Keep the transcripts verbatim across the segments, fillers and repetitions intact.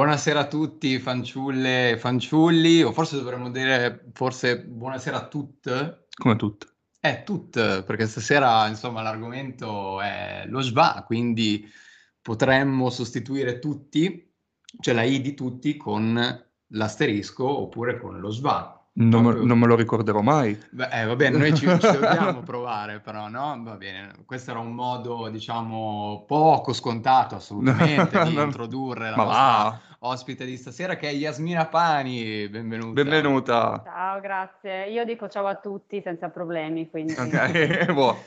Buonasera a tutti, fanciulle e fanciulli, o forse dovremmo dire forse buonasera a tutte. Come tutte? Eh, tutte, perché stasera insomma l'argomento è lo svà, quindi potremmo sostituire tutti, cioè la i di tutti, con l'asterisco oppure con lo svà. Non, proprio... non me lo ricorderò mai. Beh, eh, va bene, noi ci, ci dobbiamo provare, però no? Va bene, questo era un modo, diciamo, poco scontato assolutamente di introdurre la Ma nostra va. ospite di stasera, che è Yasmina Pani. Benvenuta. Benvenuta. Ciao, grazie. Io dico ciao a tutti senza problemi, quindi. Ok, buono.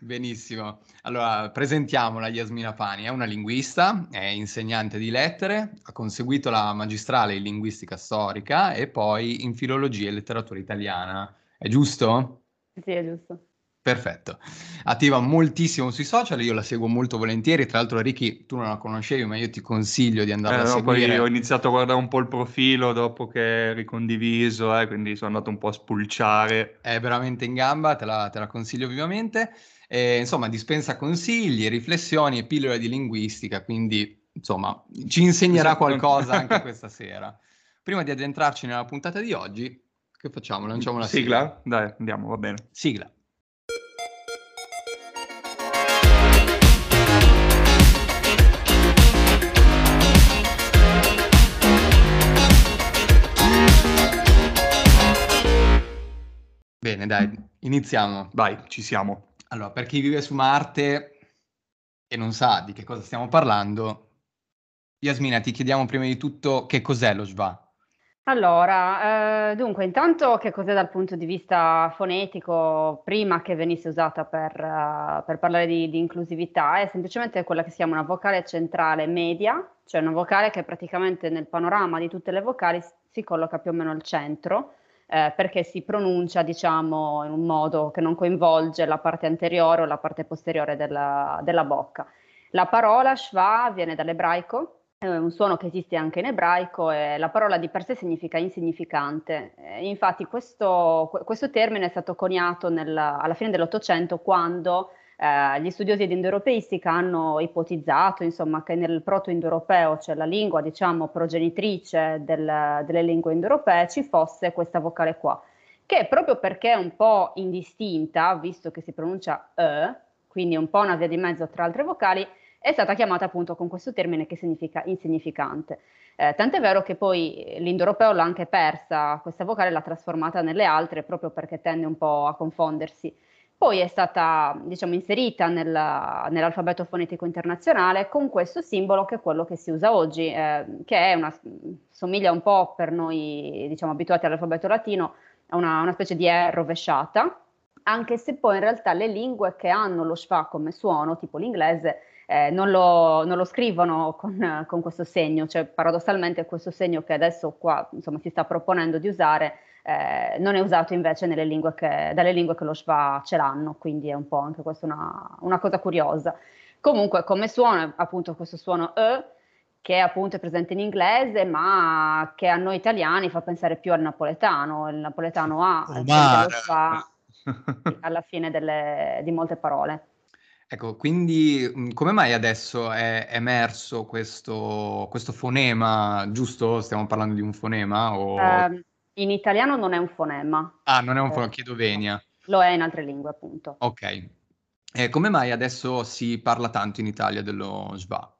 Benissimo. Allora, presentiamola. Yasmina Pani è una linguista, è insegnante di lettere, ha conseguito la magistrale in linguistica storica e poi in filologia e letteratura italiana. È giusto? Sì, è giusto. Perfetto. Attiva moltissimo sui social, io la seguo molto volentieri, tra l'altro Ricky tu non la conoscevi ma io ti consiglio di andare eh, a no, seguire. Poi ho iniziato a guardare un po' il profilo dopo che è ricondiviso, eh, quindi sono andato un po' a spulciare. È veramente in gamba, te la, te la consiglio vivamente. Eh, insomma, dispensa consigli, riflessioni e pillole di linguistica, quindi insomma ci insegnerà qualcosa anche questa sera. Prima di addentrarci nella puntata di oggi, che facciamo? Lanciamo la sigla? Sigla? Dai, andiamo, va bene. Sigla. Bene, dai, iniziamo. Vai, ci siamo. Allora, per chi vive su Marte e non sa di che cosa stiamo parlando, Yasmina, ti chiediamo prima di tutto che cos'è lo svà. Allora, eh, dunque, intanto che cos'è dal punto di vista fonetico, prima che venisse usata per, uh, per parlare di, di inclusività, è semplicemente quella che si chiama una vocale centrale media, cioè una vocale che praticamente nel panorama di tutte le vocali si colloca più o meno al centro, Eh, perché si pronuncia, diciamo, in un modo che non coinvolge la parte anteriore o la parte posteriore della, della bocca. La parola svà viene dall'ebraico, è un suono che esiste anche in ebraico e la parola di per sé significa insignificante. Eh, infatti questo, questo termine è stato coniato nella, alla fine dell'Ottocento, quando eh, gli studiosi di indoeuropeistica hanno ipotizzato, insomma, che nel proto-indoeuropeo, cioè la lingua, diciamo, progenitrice del, delle lingue indoeuropee, ci fosse questa vocale qua, che proprio perché è un po' indistinta, visto che si pronuncia e, quindi un po' una via di mezzo tra altre vocali, è stata chiamata appunto con questo termine che significa insignificante. Eh, tant'è vero che poi l'indoeuropeo l'ha anche persa, questa vocale l'ha trasformata nelle altre proprio perché tende un po' a confondersi. Poi è stata, diciamo, inserita nella, nell'alfabeto fonetico internazionale con questo simbolo che è quello che si usa oggi, eh, che è una, somiglia un po' per noi, diciamo, abituati all'alfabeto latino, a una, una specie di E rovesciata, anche se poi in realtà le lingue che hanno lo svà come suono, tipo l'inglese, eh, non, lo, non lo scrivono con, con questo segno, cioè paradossalmente questo segno che adesso qua, insomma, si sta proponendo di usare, Eh, non è usato invece nelle lingue che, dalle lingue che lo svà ce l'hanno, quindi è un po' anche questa una, una cosa curiosa. Comunque come suono è appunto questo suono E, che appunto è presente in inglese, ma che a noi italiani fa pensare più al napoletano, il napoletano A, oh, ma... lo svà alla fine delle, di molte parole. Ecco, quindi come mai adesso è emerso questo, questo fonema, giusto? Stiamo parlando di un fonema? O... Eh, In italiano non è un fonema. Ah, non è un fonema, eh, chiedo venia. Lo è in altre lingue, appunto. Ok. E come mai adesso si parla tanto in Italia dello svà?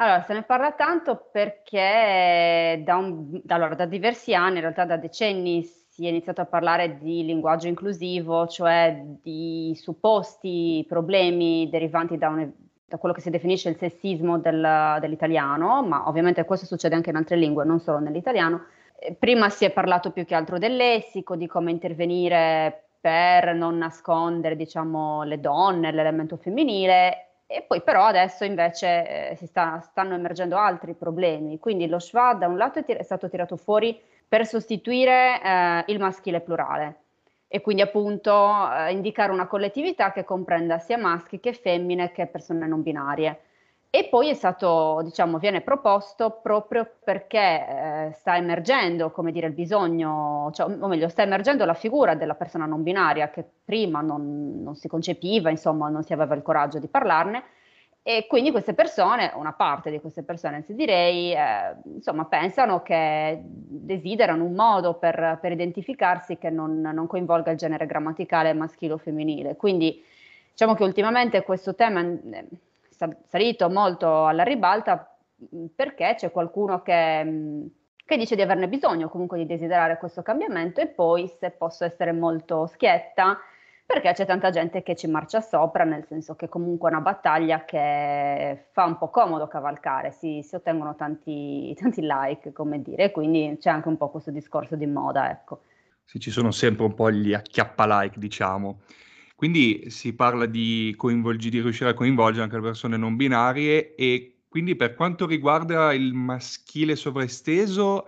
Allora, se ne parla tanto perché da, un, allora, da diversi anni, in realtà da decenni, si è iniziato a parlare di linguaggio inclusivo, cioè di supposti problemi derivanti da, un, da quello che si definisce il sessismo del, dell'italiano, ma ovviamente questo succede anche in altre lingue, non solo nell'italiano. Prima si è parlato più che altro del lessico, di come intervenire per non nascondere, diciamo, le donne, l'elemento femminile, e poi però adesso invece eh, si sta, stanno emergendo altri problemi, quindi lo svà da un lato è, tir- è stato tirato fuori per sostituire eh, il maschile plurale e quindi appunto eh, indicare una collettività che comprenda sia maschi che femmine che persone non binarie. E poi è stato, diciamo, viene proposto proprio perché eh, sta emergendo, come dire, il bisogno, cioè, o meglio, sta emergendo la figura della persona non binaria che prima non, non si concepiva, insomma, non si aveva il coraggio di parlarne, E quindi queste persone, una parte di queste persone, anzi direi, eh, insomma, pensano che desiderano un modo per, per identificarsi che non, non coinvolga il genere grammaticale maschile o femminile. Quindi diciamo che ultimamente questo tema è salito molto alla ribalta perché c'è qualcuno che, che dice di averne bisogno, comunque di desiderare questo cambiamento, e poi, se posso essere molto schietta, perché c'è tanta gente che ci marcia sopra, nel senso che comunque è una battaglia che fa un po' comodo cavalcare, si, si ottengono tanti, tanti like, come dire, quindi c'è anche un po' questo discorso di moda, ecco. Sì, ci sono sempre un po' gli acchiappa-like, diciamo. Quindi si parla di, coinvolg- di riuscire a coinvolgere anche le persone non binarie, e quindi per quanto riguarda il maschile sovraesteso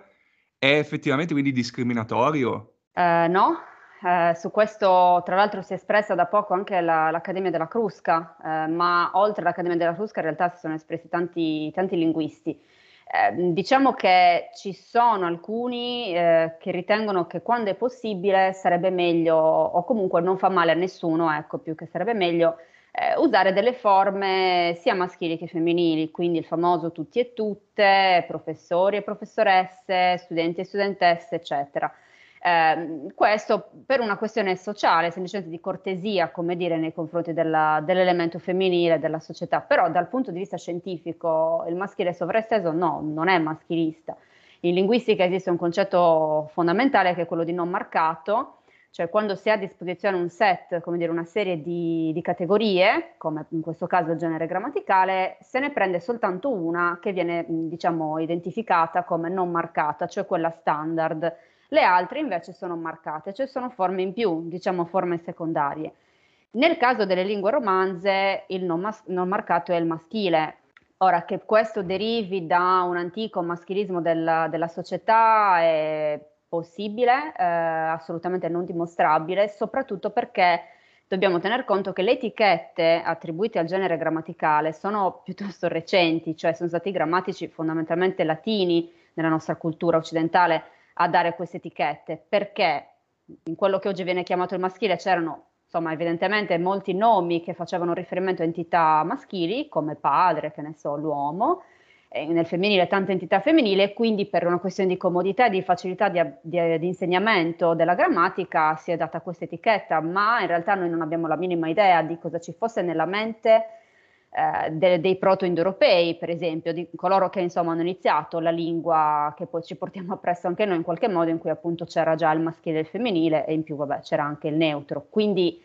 è effettivamente quindi discriminatorio? Eh, no. Eh, su questo tra l'altro si è espressa da poco anche la, l'Accademia della Crusca, eh, ma oltre all'Accademia della Crusca in realtà si sono espressi tanti, tanti linguisti. Eh, diciamo che ci sono alcuni eh, che ritengono che quando è possibile sarebbe meglio, o comunque non fa male a nessuno, ecco, più che sarebbe meglio eh, usare delle forme sia maschili che femminili, quindi il famoso tutti e tutte, professori e professoresse, studenti e studentesse, eccetera. Eh, questo per una questione sociale, semplicemente di cortesia, come dire, nei confronti della, dell'elemento femminile della società. Però dal punto di vista scientifico il maschile sovraesteso no, non è maschilista. In linguistica esiste un concetto fondamentale che è quello di non marcato, cioè quando si ha a disposizione un set, come dire, una serie di, di categorie, come in questo caso il genere grammaticale, se ne prende soltanto una che viene, diciamo, identificata come non marcata, cioè quella standard. Le altre invece sono marcate, cioè sono forme in più, diciamo forme secondarie. Nel caso delle lingue romanze il non, mas- non marcato è il maschile. Ora, che questo derivi da un antico maschilismo della, della società è possibile, eh, assolutamente non dimostrabile, soprattutto perché dobbiamo tener conto che le etichette attribuite al genere grammaticale sono piuttosto recenti, cioè sono stati i grammatici fondamentalmente latini nella nostra cultura occidentale a dare queste etichette, perché in quello che oggi viene chiamato il maschile c'erano, insomma, evidentemente molti nomi che facevano riferimento a entità maschili, come padre, che ne so, l'uomo, e nel femminile tante entità femminili, e quindi per una questione di comodità e di facilità di, di, di insegnamento della grammatica si è data questa etichetta, ma in realtà noi non abbiamo la minima idea di cosa ci fosse nella mente Eh, de, dei proto-indoeuropei, per esempio, di coloro che insomma hanno iniziato la lingua che poi ci portiamo appresso anche noi in qualche modo, in cui appunto c'era già il maschile e il femminile, e in più vabbè c'era anche il neutro, quindi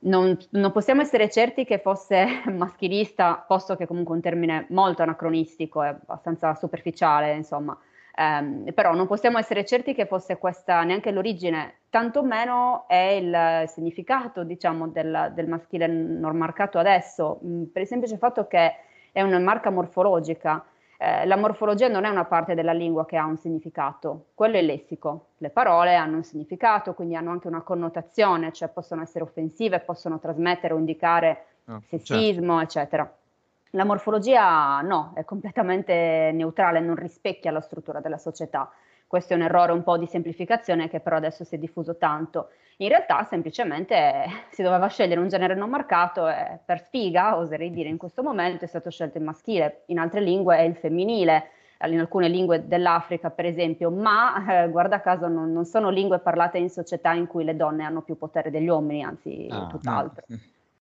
non, non possiamo essere certi che fosse maschilista, posto che comunque è un termine molto anacronistico e abbastanza superficiale, insomma, eh, però non possiamo essere certi che fosse questa neanche l'origine, tantomeno è il significato, diciamo, del, del maschile non marcato adesso, mh, per il semplice fatto che è una marca morfologica. Eh, la morfologia non è una parte della lingua che ha un significato, quello è il lessico. Le parole hanno un significato, quindi hanno anche una connotazione, cioè possono essere offensive, possono trasmettere o indicare oh, sessismo, certo. eccetera. La morfologia no, è completamente neutrale, non rispecchia la struttura della società. Questo è un errore un po' di semplificazione che però adesso si è diffuso tanto. In realtà semplicemente eh, si doveva scegliere un genere non marcato e per sfiga, oserei dire, in questo momento è stato scelto il maschile, in altre lingue è il femminile, in alcune lingue dell'Africa per esempio, ma eh, guarda caso non, non sono lingue parlate in società in cui le donne hanno più potere degli uomini, anzi ah, tutt'altro. No.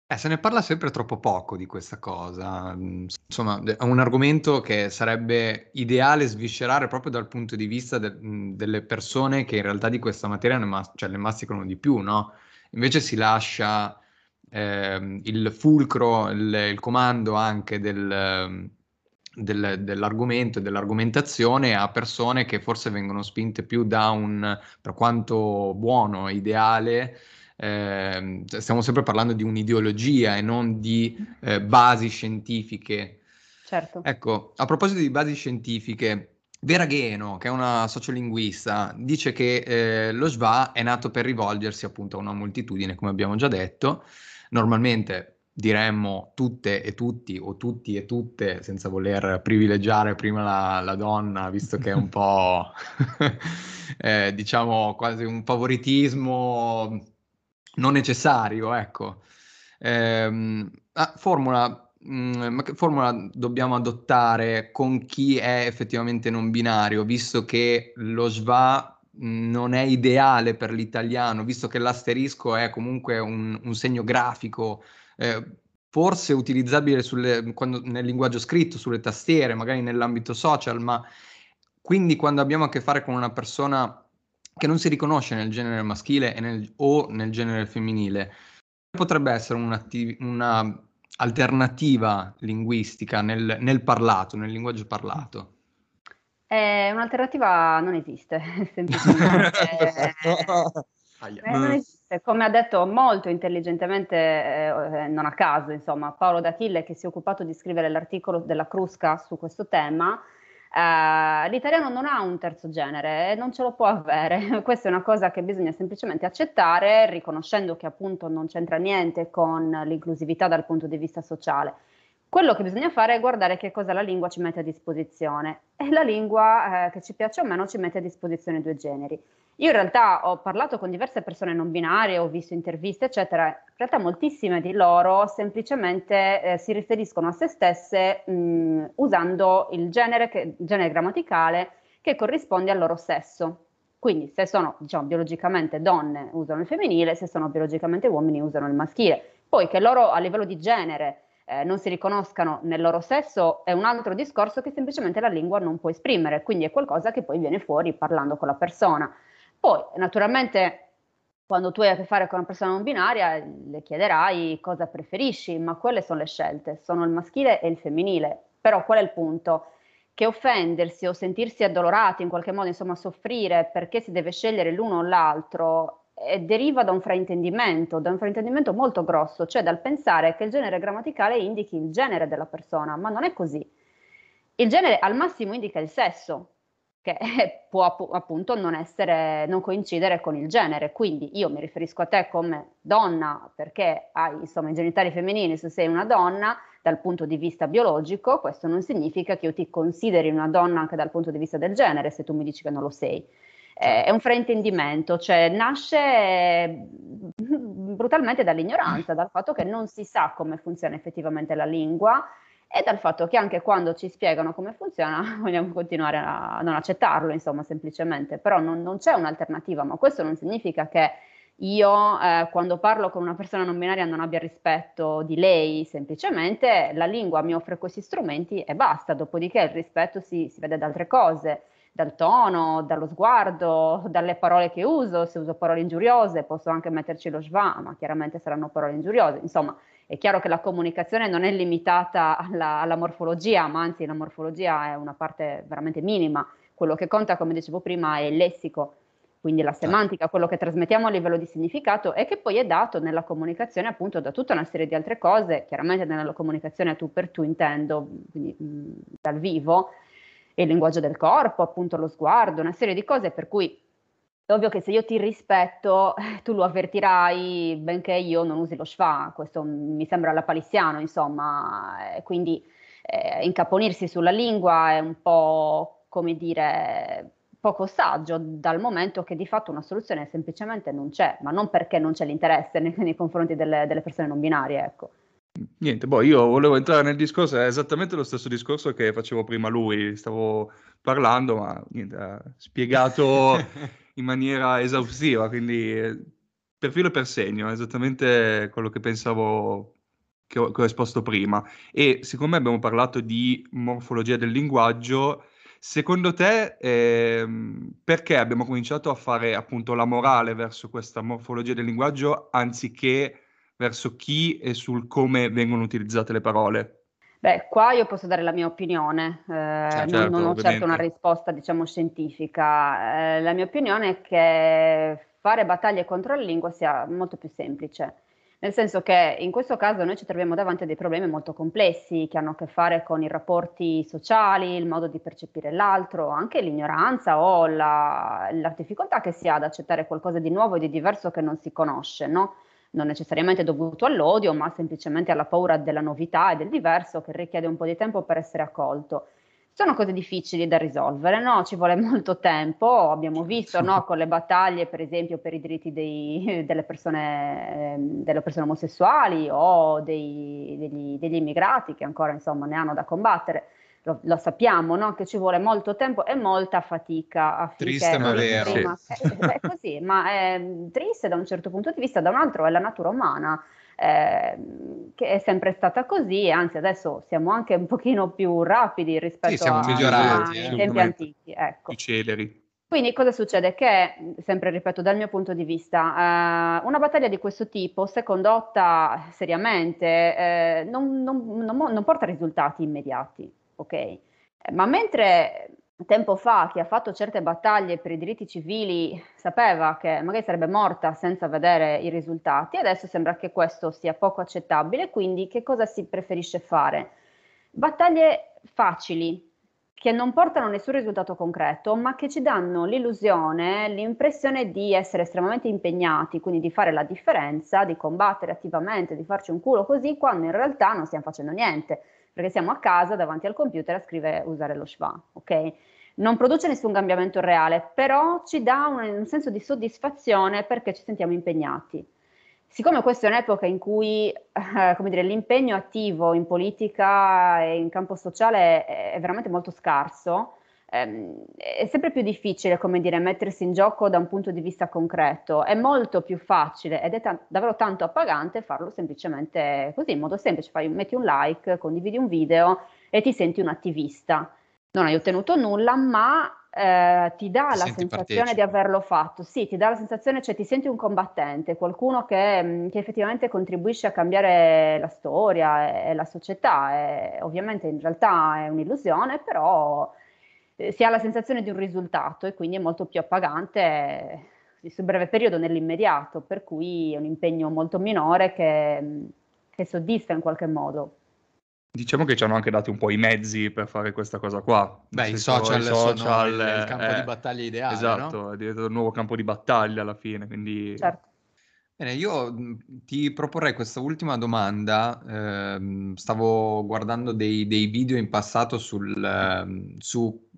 Eh, se ne parla sempre troppo poco di questa cosa, insomma è un argomento che sarebbe ideale sviscerare proprio dal punto di vista de- delle persone che in realtà di questa materia ne, mas- cioè, ne masticano di più, no? Invece si lascia eh, il fulcro, il, il comando anche del, del, dell'argomento e dell'argomentazione a persone che forse vengono spinte più da un, per quanto buono, ideale. Eh, stiamo sempre parlando di un'ideologia e non di eh, basi scientifiche. Certo. Ecco, a proposito di basi scientifiche, Vera Gheno, che è una sociolinguista, dice che eh, lo S V A è nato per rivolgersi appunto a una moltitudine, come abbiamo già detto. Normalmente diremmo tutte e tutti o tutti e tutte, senza voler privilegiare prima la, la donna, visto che è un po' eh, diciamo quasi un favoritismo non necessario, ecco. Ehm, ah, formula mh, ma che formula dobbiamo adottare con chi è effettivamente non binario, visto che lo S V A non è ideale per l'italiano, visto che l'asterisco è comunque un, un segno grafico, eh, forse utilizzabile sulle, quando, nel linguaggio scritto, sulle tastiere, magari nell'ambito social, ma quindi quando abbiamo a che fare con una persona che non si riconosce nel genere maschile e nel, o nel genere femminile, potrebbe essere una alternativa linguistica nel, nel parlato, nel linguaggio parlato? Eh, un'alternativa non esiste, semplicemente. eh, non esiste, come ha detto molto intelligentemente, eh, non a caso, insomma, Paolo D'Achille, che si è occupato di scrivere l'articolo della Crusca su questo tema. Eh, l'italiano non ha un terzo genere e non ce lo può avere. Questa è una cosa che bisogna semplicemente accettare, riconoscendo che appunto non c'entra niente con l'inclusività dal punto di vista sociale. Quello che bisogna fare è guardare che cosa la lingua ci mette a disposizione, e la lingua eh, che ci piace o meno ci mette a disposizione due generi. Io in realtà ho parlato con diverse persone non binarie, ho visto interviste eccetera, in realtà moltissime di loro semplicemente eh, si riferiscono a se stesse mh, usando il genere, che, il genere grammaticale che corrisponde al loro sesso. Quindi se sono, diciamo, biologicamente donne usano il femminile, se sono biologicamente uomini usano il maschile. Poi che loro a livello di genere Eh, non si riconoscano nel loro sesso è un altro discorso che semplicemente la lingua non può esprimere, quindi è qualcosa che poi viene fuori parlando con la persona. Poi naturalmente quando tu hai a che fare con una persona non binaria le chiederai cosa preferisci, ma quelle sono le scelte, sono il maschile e il femminile. Però qual è il punto? Che offendersi o sentirsi addolorati in qualche modo, insomma soffrire perché si deve scegliere l'uno o l'altro, e deriva da un fraintendimento, da un fraintendimento molto grosso, cioè dal pensare che il genere grammaticale indichi il genere della persona, ma non è così. Il genere al massimo indica il sesso, che può appunto non essere, non coincidere con il genere, quindi io mi riferisco a te come donna perché hai insomma i genitali femminili se sei una donna, dal punto di vista biologico, questo non significa che io ti consideri una donna anche dal punto di vista del genere se tu mi dici che non lo sei. È un fraintendimento, cioè nasce brutalmente dall'ignoranza, dal fatto che non si sa come funziona effettivamente la lingua e dal fatto che anche quando ci spiegano come funziona vogliamo continuare a non accettarlo, insomma, semplicemente. Però non, non c'è un'alternativa, ma questo non significa che io eh, quando parlo con una persona non binaria non abbia rispetto di lei, semplicemente la lingua mi offre questi strumenti e basta, dopodiché il rispetto si, si vede da altre cose. Dal tono, dallo sguardo, dalle parole che uso, se uso parole ingiuriose posso anche metterci lo schwa, ma chiaramente saranno parole ingiuriose. Insomma, è chiaro che la comunicazione non è limitata alla, alla morfologia, ma anzi la morfologia è una parte veramente minima. Quello che conta, come dicevo prima, è il lessico, quindi la semantica, quello che trasmettiamo a livello di significato e che poi è dato nella comunicazione appunto da tutta una serie di altre cose, chiaramente nella comunicazione tu per tu intendo, quindi mh, dal vivo, il linguaggio del corpo, appunto lo sguardo, una serie di cose per cui è ovvio che se io ti rispetto tu lo avvertirai benché io non usi lo schwa, questo mi sembra la palissiano, insomma, e quindi eh, incaponirsi sulla lingua è un po' come dire poco saggio dal momento che di fatto una soluzione semplicemente non c'è, ma non perché non c'è l'interesse nei, nei confronti delle, delle persone non binarie, ecco. Niente, boh, io volevo entrare nel discorso, è esattamente lo stesso discorso che facevo prima lui, stavo parlando, ma niente, ha spiegato in maniera esaustiva, quindi per filo e per segno, è esattamente quello che pensavo che ho, che ho esposto prima. E siccome abbiamo parlato di morfologia del linguaggio, secondo te eh, perché abbiamo cominciato a fare appunto la morale verso questa morfologia del linguaggio anziché verso chi e sul come vengono utilizzate le parole? Beh, qua io posso dare la mia opinione, eh, ah, certo, non, non ho ovviamente certo una risposta diciamo scientifica, eh, la mia opinione è che fare battaglie contro la lingua sia molto più semplice, nel senso che in questo caso noi ci troviamo davanti a dei problemi molto complessi che hanno a che fare con i rapporti sociali, il modo di percepire l'altro, anche l'ignoranza o la, la difficoltà che si ha ad accettare qualcosa di nuovo e di diverso che non si conosce, no? Non necessariamente dovuto all'odio, ma semplicemente alla paura della novità e del diverso che richiede un po' di tempo per essere accolto. sono cose difficili da risolvere, no? Ci vuole molto tempo, abbiamo visto, no? Con le battaglie per esempio per i diritti dei, delle, persone, delle persone omosessuali o dei, degli, degli immigrati che ancora insomma ne hanno da combattere, lo, lo sappiamo, no? Che ci vuole molto tempo e molta fatica affinché triste ma vero sì. è, è così, ma è triste da un certo punto di vista, da un altro è la natura umana. Eh, che è sempre stata così e anzi adesso siamo anche un pochino più rapidi rispetto sì, siamo a, migliorati, a, eh, ai tempi antichi, ecco. Più celeri. Quindi cosa succede? Che, sempre ripeto dal mio punto di vista, eh, una battaglia di questo tipo se condotta seriamente eh, non, non, non, non porta risultati immediati, ok? Eh, ma mentre tempo fa chi ha fatto certe battaglie per i diritti civili sapeva che magari sarebbe morta senza vedere i risultati, adesso sembra che questo sia poco accettabile, quindi che cosa si preferisce fare? Battaglie facili, che non portano nessun risultato concreto, ma che ci danno l'illusione, l'impressione di essere estremamente impegnati, quindi di fare la differenza, di combattere attivamente, di farci un culo così, quando in realtà non stiamo facendo niente. Perché siamo a casa davanti al computer a scrivere usare lo schwa, ok? Non produce nessun cambiamento reale, però ci dà un, un senso di soddisfazione perché ci sentiamo impegnati. Siccome questa è un'epoca in cui eh, come dire, l'impegno attivo in politica e in campo sociale è, è veramente molto scarso, ehm, è sempre più difficile, come dire, mettersi in gioco da un punto di vista concreto, è molto più facile ed è t- davvero tanto appagante farlo semplicemente così, in modo semplice, fai, metti un like, condividi un video e ti senti un attivista. Non hai ottenuto nulla, ma eh, ti dà ti la sensazione partecipe. Di averlo fatto, sì, ti dà la sensazione, cioè ti senti un combattente, qualcuno che, che effettivamente contribuisce a cambiare la storia e, e la società, e, ovviamente in realtà è un'illusione, però si ha la sensazione di un risultato e quindi è molto più appagante sul breve periodo nell'immediato, per cui è un impegno molto minore che, che soddisfa in qualche modo. Diciamo che ci hanno anche dato un po' i mezzi per fare questa cosa qua. Beh, i social, social sono il, eh, il campo di battaglia ideale, esatto, no? È diventato un nuovo campo di battaglia alla fine, quindi... Certo. Bene, io ti proporrei questa ultima domanda. Eh, stavo guardando dei, dei video in passato sul eh, su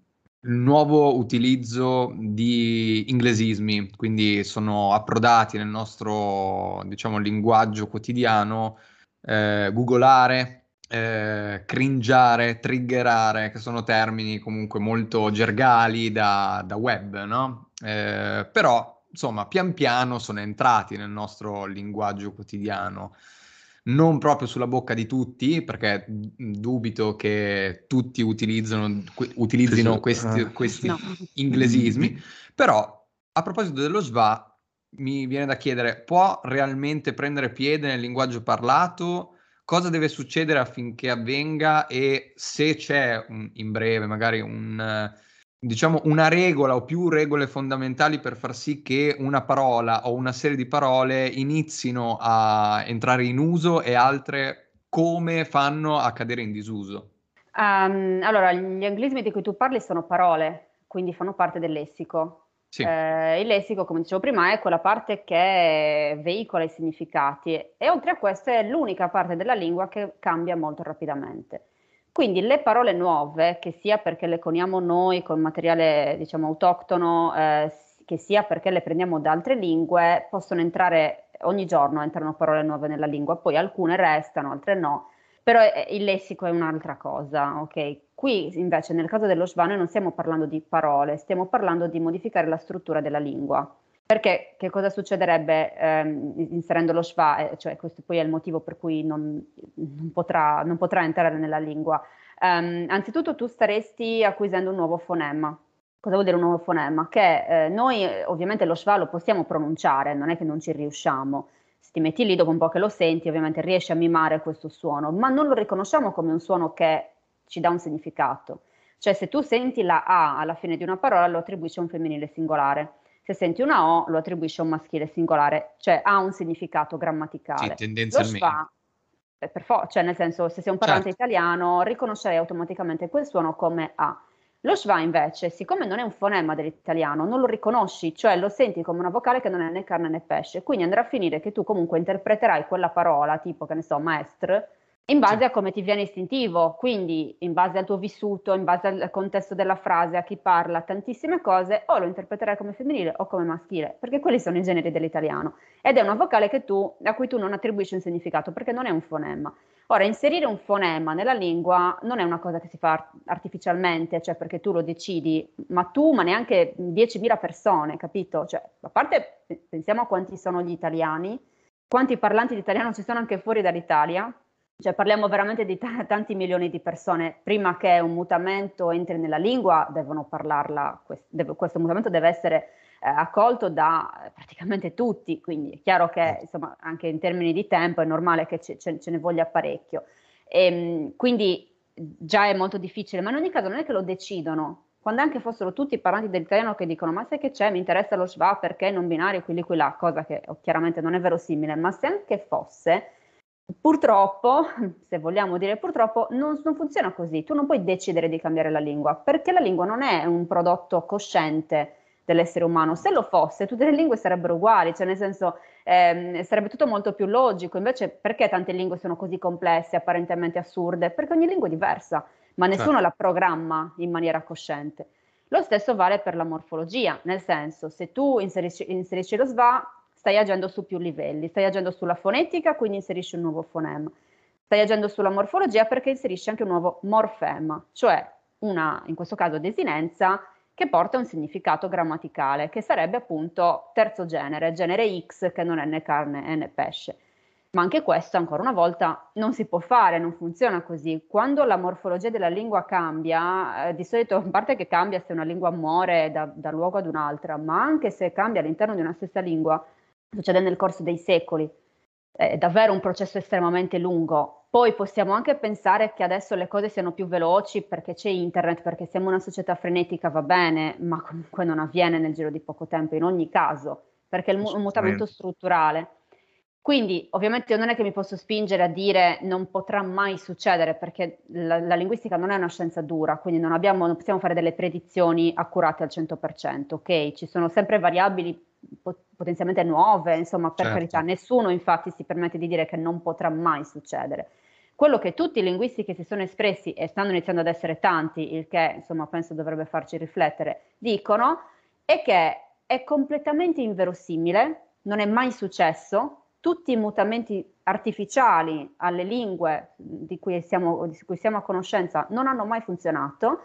nuovo utilizzo di inglesismi, quindi sono approdati nel nostro, diciamo, linguaggio quotidiano, eh, googolare, eh, cringiare, triggerare, che sono termini comunque molto gergali da, da web, no? Eh, però, insomma, pian piano sono entrati nel nostro linguaggio quotidiano. Non proprio sulla bocca di tutti, perché dubito che tutti utilizzano, que, utilizzino questi, questi no. inglesismi, però a proposito dello schwa mi viene da chiedere, può realmente prendere piede nel linguaggio parlato? Cosa deve succedere affinché avvenga e se c'è un, in breve magari un... diciamo una regola o più regole fondamentali per far sì che una parola o una serie di parole inizino a entrare in uso e altre come fanno a cadere in disuso? Um, allora, gli anglismi di cui tu parli sono parole, quindi fanno parte del lessico. Sì. Eh, il lessico, come dicevo prima, è quella parte che veicola i significati e oltre a questo è l'unica parte della lingua che cambia molto rapidamente. Quindi le parole nuove, che sia perché le coniamo noi con materiale, diciamo, autoctono, eh, che sia perché le prendiamo da altre lingue, possono entrare, ogni giorno entrano parole nuove nella lingua, poi alcune restano, altre no, però eh, il lessico è un'altra cosa, ok? Qui invece nel caso dello schwa non stiamo parlando di parole, stiamo parlando di modificare la struttura della lingua. Perché che cosa succederebbe ehm, inserendo lo schwa, eh, cioè questo poi è il motivo per cui non, non, potrà, non potrà entrare nella lingua. Um, anzitutto tu staresti acquisendo un nuovo fonema. Cosa vuol dire un nuovo fonema? Che eh, noi ovviamente lo schwa lo possiamo pronunciare, non è che non ci riusciamo. Se ti metti lì dopo un po' che lo senti ovviamente riesci a mimare questo suono, ma non lo riconosciamo come un suono che ci dà un significato. Cioè se tu senti la A alla fine di una parola lo attribuisci a un femminile singolare. Se senti una O lo attribuisce a un maschile singolare, cioè ha un significato grammaticale. Sì, tendenzialmente. Lo schwa, per for- cioè nel senso, se sei un parlante certo. italiano, riconoscerei automaticamente quel suono come A. Lo schwa invece, siccome non è un fonema dell'italiano, non lo riconosci, cioè lo senti come una vocale che non è né carne né pesce, quindi andrà a finire che tu comunque interpreterai quella parola, tipo, che ne so, maestro, in base a come ti viene istintivo, quindi in base al tuo vissuto, in base al contesto della frase, a chi parla, tantissime cose, o lo interpreterai come femminile o come maschile, perché quelli sono i generi dell'italiano, ed è una vocale che tu, a cui tu non attribuisci un significato, perché non è un fonema. Ora, inserire un fonema nella lingua non è una cosa che si fa artificialmente, cioè perché tu lo decidi, ma tu, ma neanche diecimila persone, capito? Cioè, a parte, pensiamo a quanti sono gli italiani, quanti parlanti di italiano ci sono anche fuori dall'Italia. Cioè parliamo veramente di t- tanti milioni di persone. Prima che un mutamento entri nella lingua devono parlarla, quest- deve- questo mutamento deve essere eh, accolto da eh, praticamente tutti, quindi è chiaro che insomma anche in termini di tempo è normale che ce, ce-, ce ne voglia parecchio. E, quindi già è molto difficile, ma in ogni caso non è che lo decidono, quando anche fossero tutti i parlanti dell'italiano che dicono ma sai che c'è, mi interessa lo schwa perché non binario, qui lì, qui là, cosa che oh, chiaramente non è verosimile, ma se anche fosse… Purtroppo, se vogliamo dire purtroppo, non, non funziona così, tu non puoi decidere di cambiare la lingua, perché la lingua non è un prodotto cosciente dell'essere umano. Se lo fosse tutte le lingue sarebbero uguali, cioè nel senso ehm, sarebbe tutto molto più logico, invece perché tante lingue sono così complesse, apparentemente assurde? Perché ogni lingua è diversa, ma nessuno certo. la programma in maniera cosciente. Lo stesso vale per la morfologia, nel senso se tu inserisci, inserisci lo svà, stai agendo su più livelli, stai agendo sulla fonetica, quindi inserisci un nuovo fonema, stai agendo sulla morfologia perché inserisci anche un nuovo morfema, cioè una, in questo caso, desinenza che porta a un significato grammaticale, che sarebbe appunto terzo genere, genere X che non è né carne e né pesce. Ma anche questo, ancora una volta, non si può fare, non funziona così. Quando la morfologia della lingua cambia, eh, di solito, a parte che cambia se una lingua muore da, da luogo ad un'altra, ma anche se cambia all'interno di una stessa lingua, succede nel corso dei secoli, è davvero un processo estremamente lungo. Poi possiamo anche pensare che adesso le cose siano più veloci perché c'è internet, perché siamo una società frenetica, va bene, ma comunque non avviene nel giro di poco tempo in ogni caso, perché è un mutamento strutturale. Quindi ovviamente io non è che mi posso spingere a dire non potrà mai succedere, perché la, la linguistica non è una scienza dura, quindi non, abbiamo, non possiamo fare delle predizioni accurate al cento per cento, ok? Ci sono sempre variabili potenzialmente nuove, insomma, per certo. carità, nessuno infatti si permette di dire che non potrà mai succedere. Quello che tutti i linguisti che si sono espressi, e stanno iniziando ad essere tanti, il che insomma penso dovrebbe farci riflettere, dicono è che è completamente inverosimile, non è mai successo, tutti i mutamenti artificiali alle lingue di cui siamo, di cui siamo a conoscenza non hanno mai funzionato.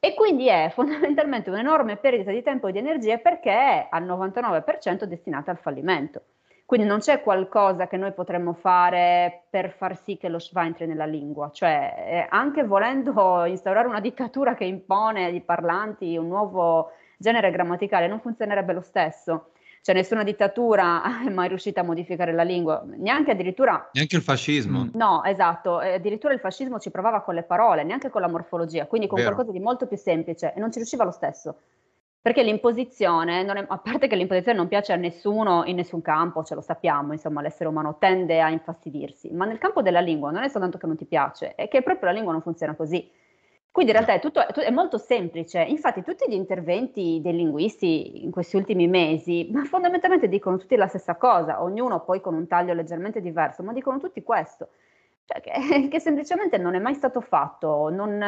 E quindi è fondamentalmente un'enorme perdita di tempo e di energie, perché è al novantanove per cento destinata al fallimento. Quindi non c'è qualcosa che noi potremmo fare per far sì che lo schwa entri nella lingua, cioè eh, anche volendo instaurare una dittatura che impone ai parlanti un nuovo genere grammaticale non funzionerebbe lo stesso, cioè nessuna dittatura è mai riuscita a modificare la lingua, neanche addirittura… Neanche il fascismo. No, esatto, eh, addirittura il fascismo ci provava con le parole, neanche con la morfologia, quindi con Vero. qualcosa di molto più semplice, e non ci riusciva lo stesso, perché l'imposizione, non è, a parte che l'imposizione non piace a nessuno in nessun campo, ce lo sappiamo, insomma l'essere umano tende a infastidirsi, ma nel campo della lingua non è soltanto che non ti piace, è che proprio la lingua non funziona così. Quindi in realtà è, tutto, è molto semplice, infatti tutti gli interventi dei linguisti in questi ultimi mesi, ma fondamentalmente dicono tutti la stessa cosa, ognuno poi con un taglio leggermente diverso, ma dicono tutti questo, cioè che, che semplicemente non è mai stato fatto, non,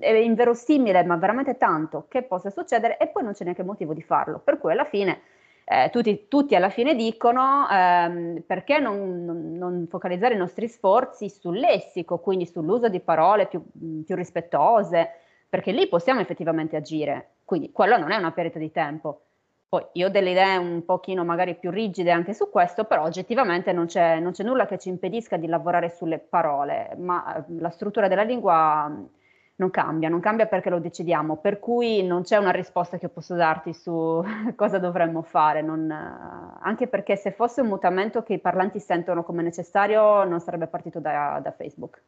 è inverosimile ma veramente tanto che possa succedere, e poi non c'è neanche motivo di farlo, per cui alla fine… Eh, tutti, tutti alla fine dicono ehm, perché non, non, non focalizzare i nostri sforzi sul lessico, quindi sull'uso di parole più, più rispettose, perché lì possiamo effettivamente agire, quindi quello non è una perdita di tempo. Poi io ho delle idee un pochino magari più rigide anche su questo, però oggettivamente non c'è, non c'è nulla che ci impedisca di lavorare sulle parole, ma la struttura della lingua non cambia, non cambia perché lo decidiamo, per cui non c'è una risposta che posso darti su cosa dovremmo fare, non, anche perché se fosse un mutamento che i parlanti sentono come necessario non sarebbe partito da, da Facebook,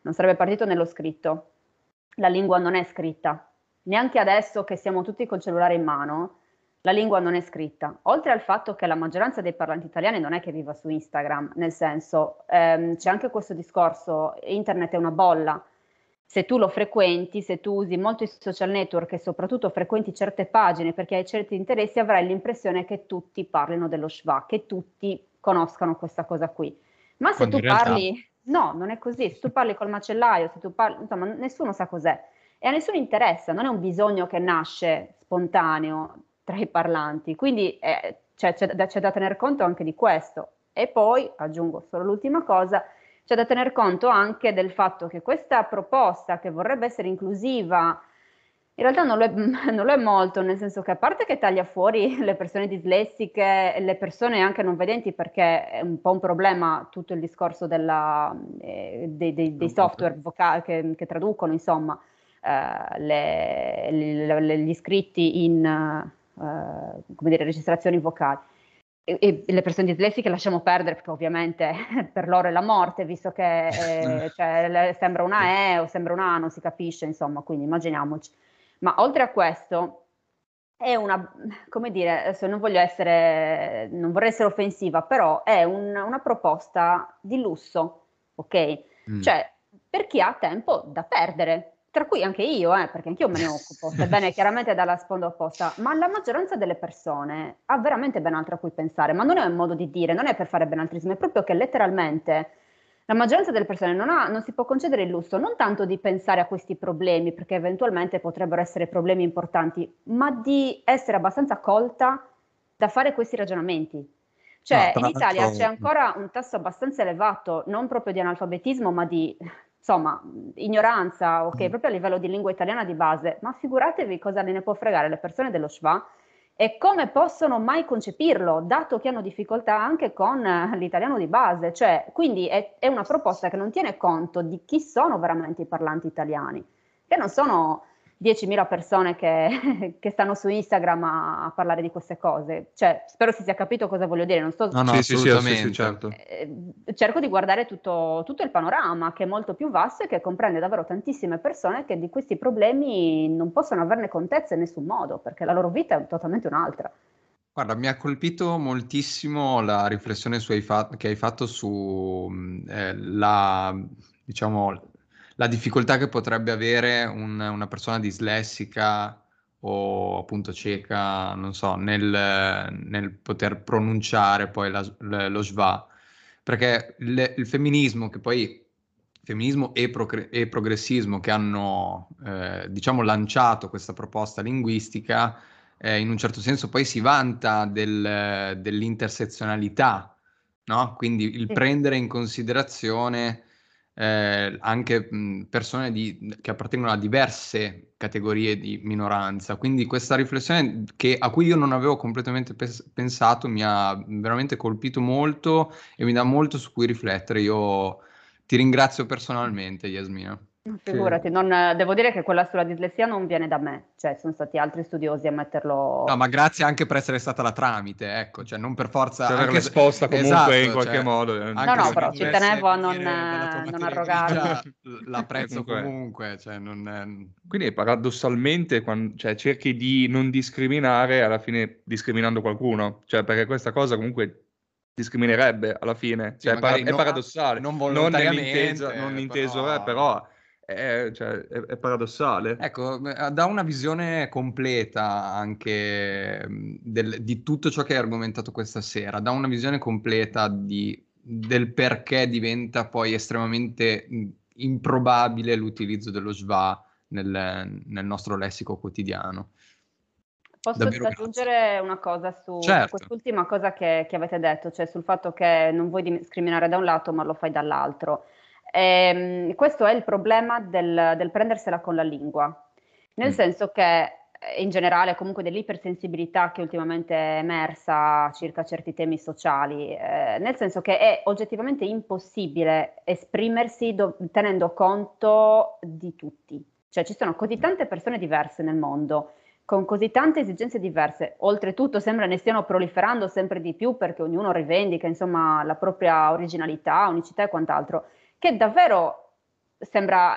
non sarebbe partito nello scritto, la lingua non è scritta, neanche adesso che siamo tutti col cellulare in mano, la lingua non è scritta, oltre al fatto che la maggioranza dei parlanti italiani non è che viva su Instagram, nel senso ehm, c'è anche questo discorso, internet è una bolla, se tu lo frequenti, se tu usi molto i social network e soprattutto frequenti certe pagine perché hai certi interessi, avrai l'impressione che tutti parlino dello schwa, che tutti conoscano questa cosa qui. Ma se Quando tu realtà... parli, No, non è così. Se tu parli col macellaio, se tu parli, insomma, nessuno sa cos'è e a nessuno interessa, non è un bisogno che nasce spontaneo tra i parlanti, quindi eh, c'è, c'è, da, c'è da tener conto anche di questo. E poi, aggiungo solo l'ultima cosa, c'è da tener conto anche del fatto che questa proposta che vorrebbe essere inclusiva in realtà non lo è, non lo è molto, nel senso che a parte che taglia fuori le persone dislessiche, le persone anche non vedenti, perché è un po' un problema tutto il discorso della, eh, dei, dei, dei software vocali che, che traducono, insomma, eh, le, le, le, gli scritti in eh, come dire, registrazioni vocali. E, e le persone dislessiche lasciamo perdere, perché ovviamente per loro è la morte, visto che eh, cioè, sembra una E o sembra una A, non si capisce, insomma, quindi immaginiamoci. Ma oltre a questo è una, come dire, adesso non voglio essere, non vorrei essere offensiva, però è un, una proposta di lusso, ok? Mm. Cioè, per chi ha tempo da perdere, tra cui anche io, eh, perché anch'io me ne occupo, sebbene chiaramente dalla sponda opposta, ma la maggioranza delle persone ha veramente ben altro a cui pensare, ma non è un modo di dire, non è per fare benaltrismo, è proprio che letteralmente la maggioranza delle persone non, ha, non si può concedere il lusso non tanto di pensare a questi problemi, perché eventualmente potrebbero essere problemi importanti, ma di essere abbastanza colta da fare questi ragionamenti. Cioè, no, in Italia c'è ancora un tasso abbastanza elevato, non proprio di analfabetismo, ma di, insomma, ignoranza, ok, mm. proprio a livello di lingua italiana di base, ma figuratevi cosa ne può fregare le persone dello schwa e come possono mai concepirlo, dato che hanno difficoltà anche con l'italiano di base. Cioè, quindi è, è una proposta che non tiene conto di chi sono veramente i parlanti italiani, che non sono diecimila persone che, che stanno su Instagram a, a parlare di queste cose. Cioè, spero si sia capito cosa voglio dire, non sto... No, no, sì, assolutamente. Sì, sì, certo. Cerco di guardare tutto, tutto il panorama, che è molto più vasto e che comprende davvero tantissime persone che di questi problemi non possono averne contezza in nessun modo, perché la loro vita è totalmente un'altra. Guarda, mi ha colpito moltissimo la riflessione su hai fa- che hai fatto su eh, la, diciamo, la difficoltà che potrebbe avere un, una persona dislessica o appunto cieca, non so, nel, nel poter pronunciare poi la, le, lo schwa, perché le, il femminismo, che poi femminismo e, procre- e progressismo che hanno eh, diciamo lanciato questa proposta linguistica, eh, in un certo senso poi si vanta del, dell'intersezionalità, no? Quindi il prendere in considerazione Eh, anche mh, persone di, che appartengono a diverse categorie di minoranza. Quindi questa riflessione, che, a cui io non avevo completamente pes- pensato, mi ha veramente colpito molto e mi dà molto su cui riflettere. Io ti ringrazio personalmente, Yasmina. Figurati, sì. non, devo dire che quella sulla dislessia non viene da me, cioè sono stati altri studiosi a metterlo. No, ma grazie anche per essere stata la tramite, ecco, cioè non per forza. Cioè, anche esposta comunque, esatto, in qualche cioè, modo. No, no, però ci tenevo a non, non arrogarla. L'apprezzo comunque. Cioè, non è... Quindi paradossalmente quando, cioè, cerchi di non discriminare, alla fine discriminando qualcuno, cioè perché questa cosa comunque discriminerebbe alla fine, sì, cioè, è, par- no, è paradossale. Non volontariamente, non, non inteso, però... però È, cioè, è, è paradossale. Ecco, dà una visione completa anche del, di tutto ciò che hai argomentato questa sera, dà una visione completa di, del perché diventa poi estremamente improbabile l'utilizzo dello schwa nel, nel nostro lessico quotidiano. Posso davvero aggiungere grazie. Una cosa su certo. quest'ultima cosa che, che avete detto, cioè sul fatto che non vuoi discriminare da un lato ma lo fai dall'altro. E questo è il problema del, del prendersela con la lingua, nel mm. senso che in generale comunque dell'ipersensibilità che ultimamente è emersa circa certi temi sociali, eh, nel senso che è oggettivamente impossibile esprimersi do- tenendo conto di tutti, cioè ci sono così tante persone diverse nel mondo, con così tante esigenze diverse, oltretutto sembra ne stiano proliferando sempre di più perché ognuno rivendica insomma la propria originalità, unicità e quant'altro, che davvero sembra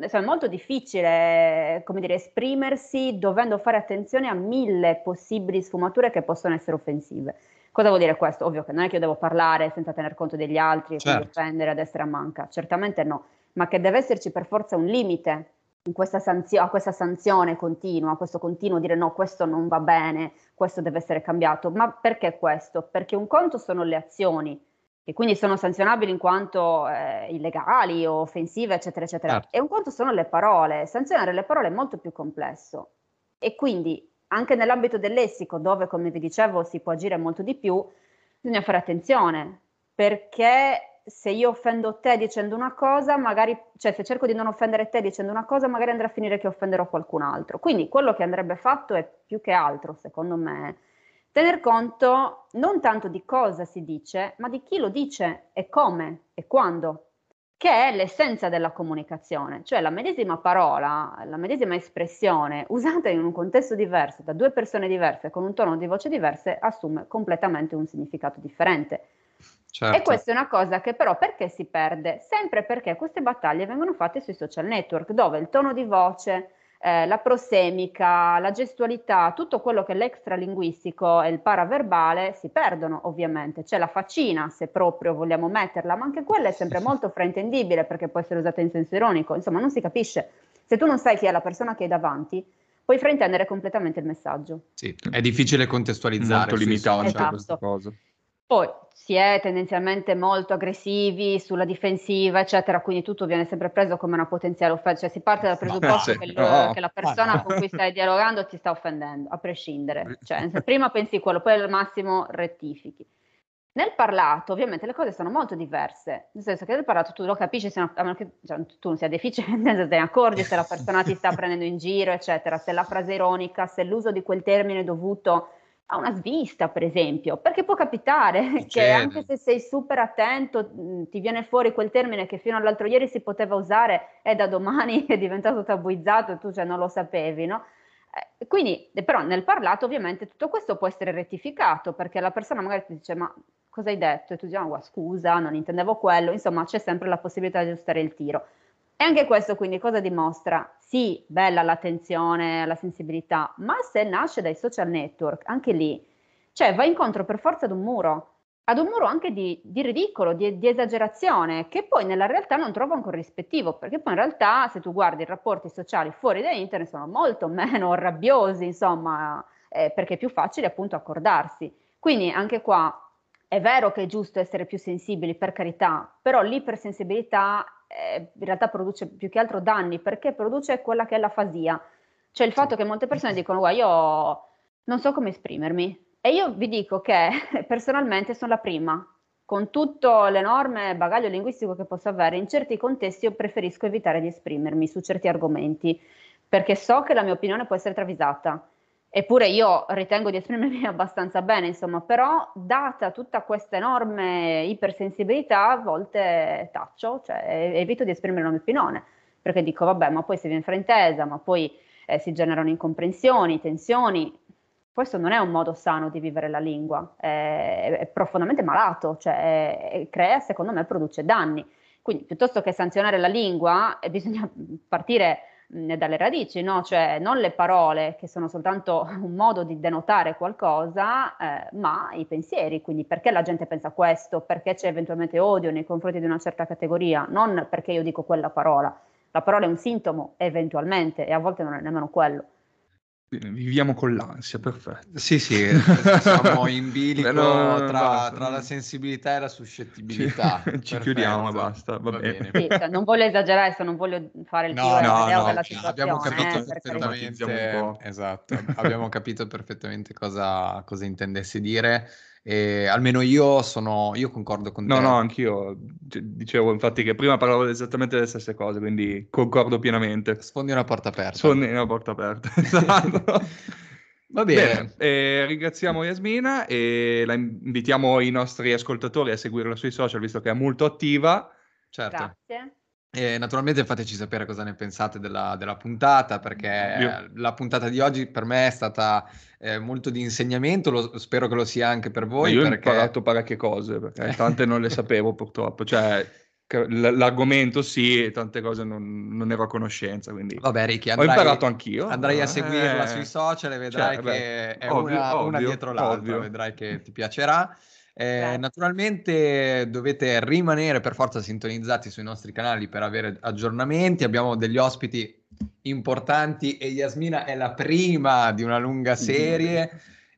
insomma, molto difficile, come dire, esprimersi dovendo fare attenzione a mille possibili sfumature che possono essere offensive. Cosa vuol dire questo? Ovvio che non è che io devo parlare senza tener conto degli altri, certo. quindi offendere a destra e a manca, certamente no, ma che deve esserci per forza un limite in questa sanzio- a questa sanzione continua, a questo continuo dire no, questo non va bene, questo deve essere cambiato. Ma perché questo? Perché un conto sono le azioni, e quindi sono sanzionabili in quanto eh, illegali o offensive, eccetera, eccetera. Certo. E un conto sono le parole. Sanzionare le parole è molto più complesso. E quindi anche nell'ambito del lessico, dove, come vi dicevo, si può agire molto di più, bisogna fare attenzione, perché se io offendo te dicendo una cosa, magari, cioè se cerco di non offendere te dicendo una cosa, magari andrà a finire che offenderò qualcun altro. Quindi quello che andrebbe fatto è più che altro, secondo me, tener conto non tanto di cosa si dice, ma di chi lo dice e come e quando, che è l'essenza della comunicazione, cioè la medesima parola, la medesima espressione usata in un contesto diverso, da due persone diverse, con un tono di voce diverse, assume completamente un significato differente. Certo. E questa è una cosa che però perché si perde? Sempre perché queste battaglie vengono fatte sui social network, dove il tono di voce, eh, la prosemica, la gestualità, tutto quello che è l'extralinguistico e il paraverbale si perdono ovviamente, c'è la faccina se proprio vogliamo metterla, ma anche quella è sempre molto fraintendibile perché può essere usata in senso ironico, insomma non si capisce, se tu non sai chi è la persona che hai davanti puoi fraintendere completamente il messaggio. Sì, è difficile contestualizzare, molto limitato, esatto. Questa cosa. Poi si è tendenzialmente molto aggressivi sulla difensiva, eccetera, quindi tutto viene sempre preso come una potenziale offesa, cioè si parte dal presupposto che, no. che la persona no. con cui stai dialogando ti sta offendendo, a prescindere, cioè prima pensi quello, poi al massimo rettifichi. Nel parlato ovviamente le cose sono molto diverse, nel senso che nel parlato tu lo capisci, se una, a meno che cioè, tu non sia deficiente, se te ne accorgi se la persona ti sta prendendo in giro, eccetera, se la frase è ironica, se l'uso di quel termine è dovuto a una svista, per esempio, perché può capitare che anche se sei super attento ti viene fuori quel termine che fino all'altro ieri si poteva usare e da domani è diventato tabuizzato e tu cioè, non lo sapevi, no? Eh, quindi, però nel parlato ovviamente tutto questo può essere rettificato perché la persona magari ti dice ma cosa hai detto? E tu dici oh, scusa, non intendevo quello, insomma c'è sempre la possibilità di aggiustare il tiro. E anche questo quindi cosa dimostra? Sì, bella l'attenzione, la sensibilità, ma se nasce dai social network, anche lì, cioè va incontro per forza ad un muro, ad un muro anche di, di ridicolo, di, di esagerazione, che poi nella realtà non trova un corrispettivo, perché poi in realtà se tu guardi i rapporti sociali fuori da internet sono molto meno rabbiosi, insomma, eh, perché è più facile appunto accordarsi. Quindi anche qua è vero che è giusto essere più sensibili, per carità, però l'ipersensibilità in realtà produce più che altro danni perché produce quella che è l'afasia, cioè il fatto che molte persone dicono guarda io non so come esprimermi, e io vi dico che personalmente sono la prima, con tutto l'enorme bagaglio linguistico che posso avere, in certi contesti io preferisco evitare di esprimermi su certi argomenti perché so che la mia opinione può essere travisata, eppure io ritengo di esprimermi abbastanza bene, insomma, però data tutta questa enorme ipersensibilità a volte taccio, cioè evito di esprimere una mia opinione, perché dico vabbè ma poi si viene fraintesa, ma poi eh, si generano incomprensioni, tensioni, questo non è un modo sano di vivere la lingua, è, è profondamente malato, cioè è, crea, secondo me produce danni, quindi piuttosto che sanzionare la lingua eh, bisogna partire dalle radici, no? Cioè non le parole che sono soltanto un modo di denotare qualcosa, eh, ma i pensieri, quindi perché la gente pensa questo, perché c'è eventualmente odio nei confronti di una certa categoria, non perché io dico quella parola, la parola è un sintomo eventualmente e a volte non è nemmeno quello. Viviamo con l'ansia, perfetto. Sì, sì, siamo in bilico no, tra, tra la sensibilità e la suscettibilità. Ci, ci chiudiamo e basta, va, va bene. bene. Sì, non voglio esagerare, se non voglio fare il no, tiro no, no, della situazione. Abbiamo capito eh, perfettamente, esatto, abbiamo capito perfettamente cosa, cosa intendessi dire. E almeno io sono io concordo con te. No, no, anch'io dicevo infatti che prima parlavo esattamente delle stesse cose, quindi concordo pienamente. Sfondi una porta aperta. Sfondi una porta aperta, esatto. Va bene, bene. Eh, ringraziamo Yasmina e la invitiamo i nostri ascoltatori a seguirla sui social, visto che è molto attiva. Certo. Grazie. E naturalmente fateci sapere cosa ne pensate della, della puntata, perché Io. la puntata di oggi per me è stata eh, molto di insegnamento, lo, spero che lo sia anche per voi. Io perché... ho imparato parecchie cose, perché tante non le sapevo purtroppo, cioè l- l'argomento sì, e tante cose non, non ero a conoscenza, quindi Vabbè, Ricky, andrai, ho imparato anch'io. Andrai eh, a seguirla sui social e vedrai cioè, che beh, è ovvio, una, ovvio, una dietro l'altra, ovvio. vedrai che ti piacerà. Eh, naturalmente dovete rimanere per forza sintonizzati sui nostri canali per avere aggiornamenti, abbiamo degli ospiti importanti e Yasmina è la prima di una lunga serie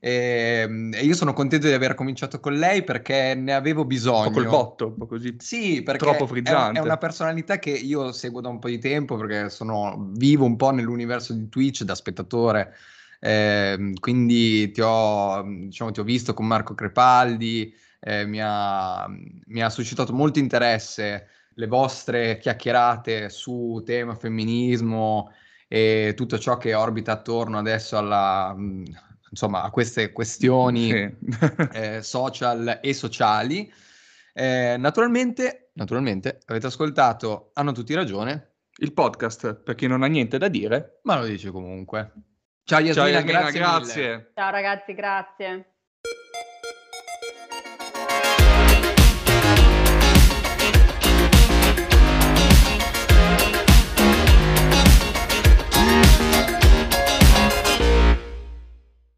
e, e io sono contento di aver cominciato con lei perché ne avevo bisogno. Un po' col botto, un po' così, sì, perché troppo frizzante. È, è una personalità che io seguo da un po' di tempo perché sono vivo un po' nell'universo di Twitch da spettatore, eh, quindi ti ho, diciamo, ti ho visto con Marco Crepaldi, eh, mi, ha, mi ha suscitato molto interesse le vostre chiacchierate su tema femminismo e tutto ciò che orbita attorno adesso alla, insomma, a queste questioni, sì, eh, social e sociali. Eh, naturalmente, naturalmente avete ascoltato Hanno Tutti Ragione, il podcast per chi non ha niente da dire, ma lo dice comunque. Ciao Yasmina, grazie, grazie. Ciao ragazzi, grazie.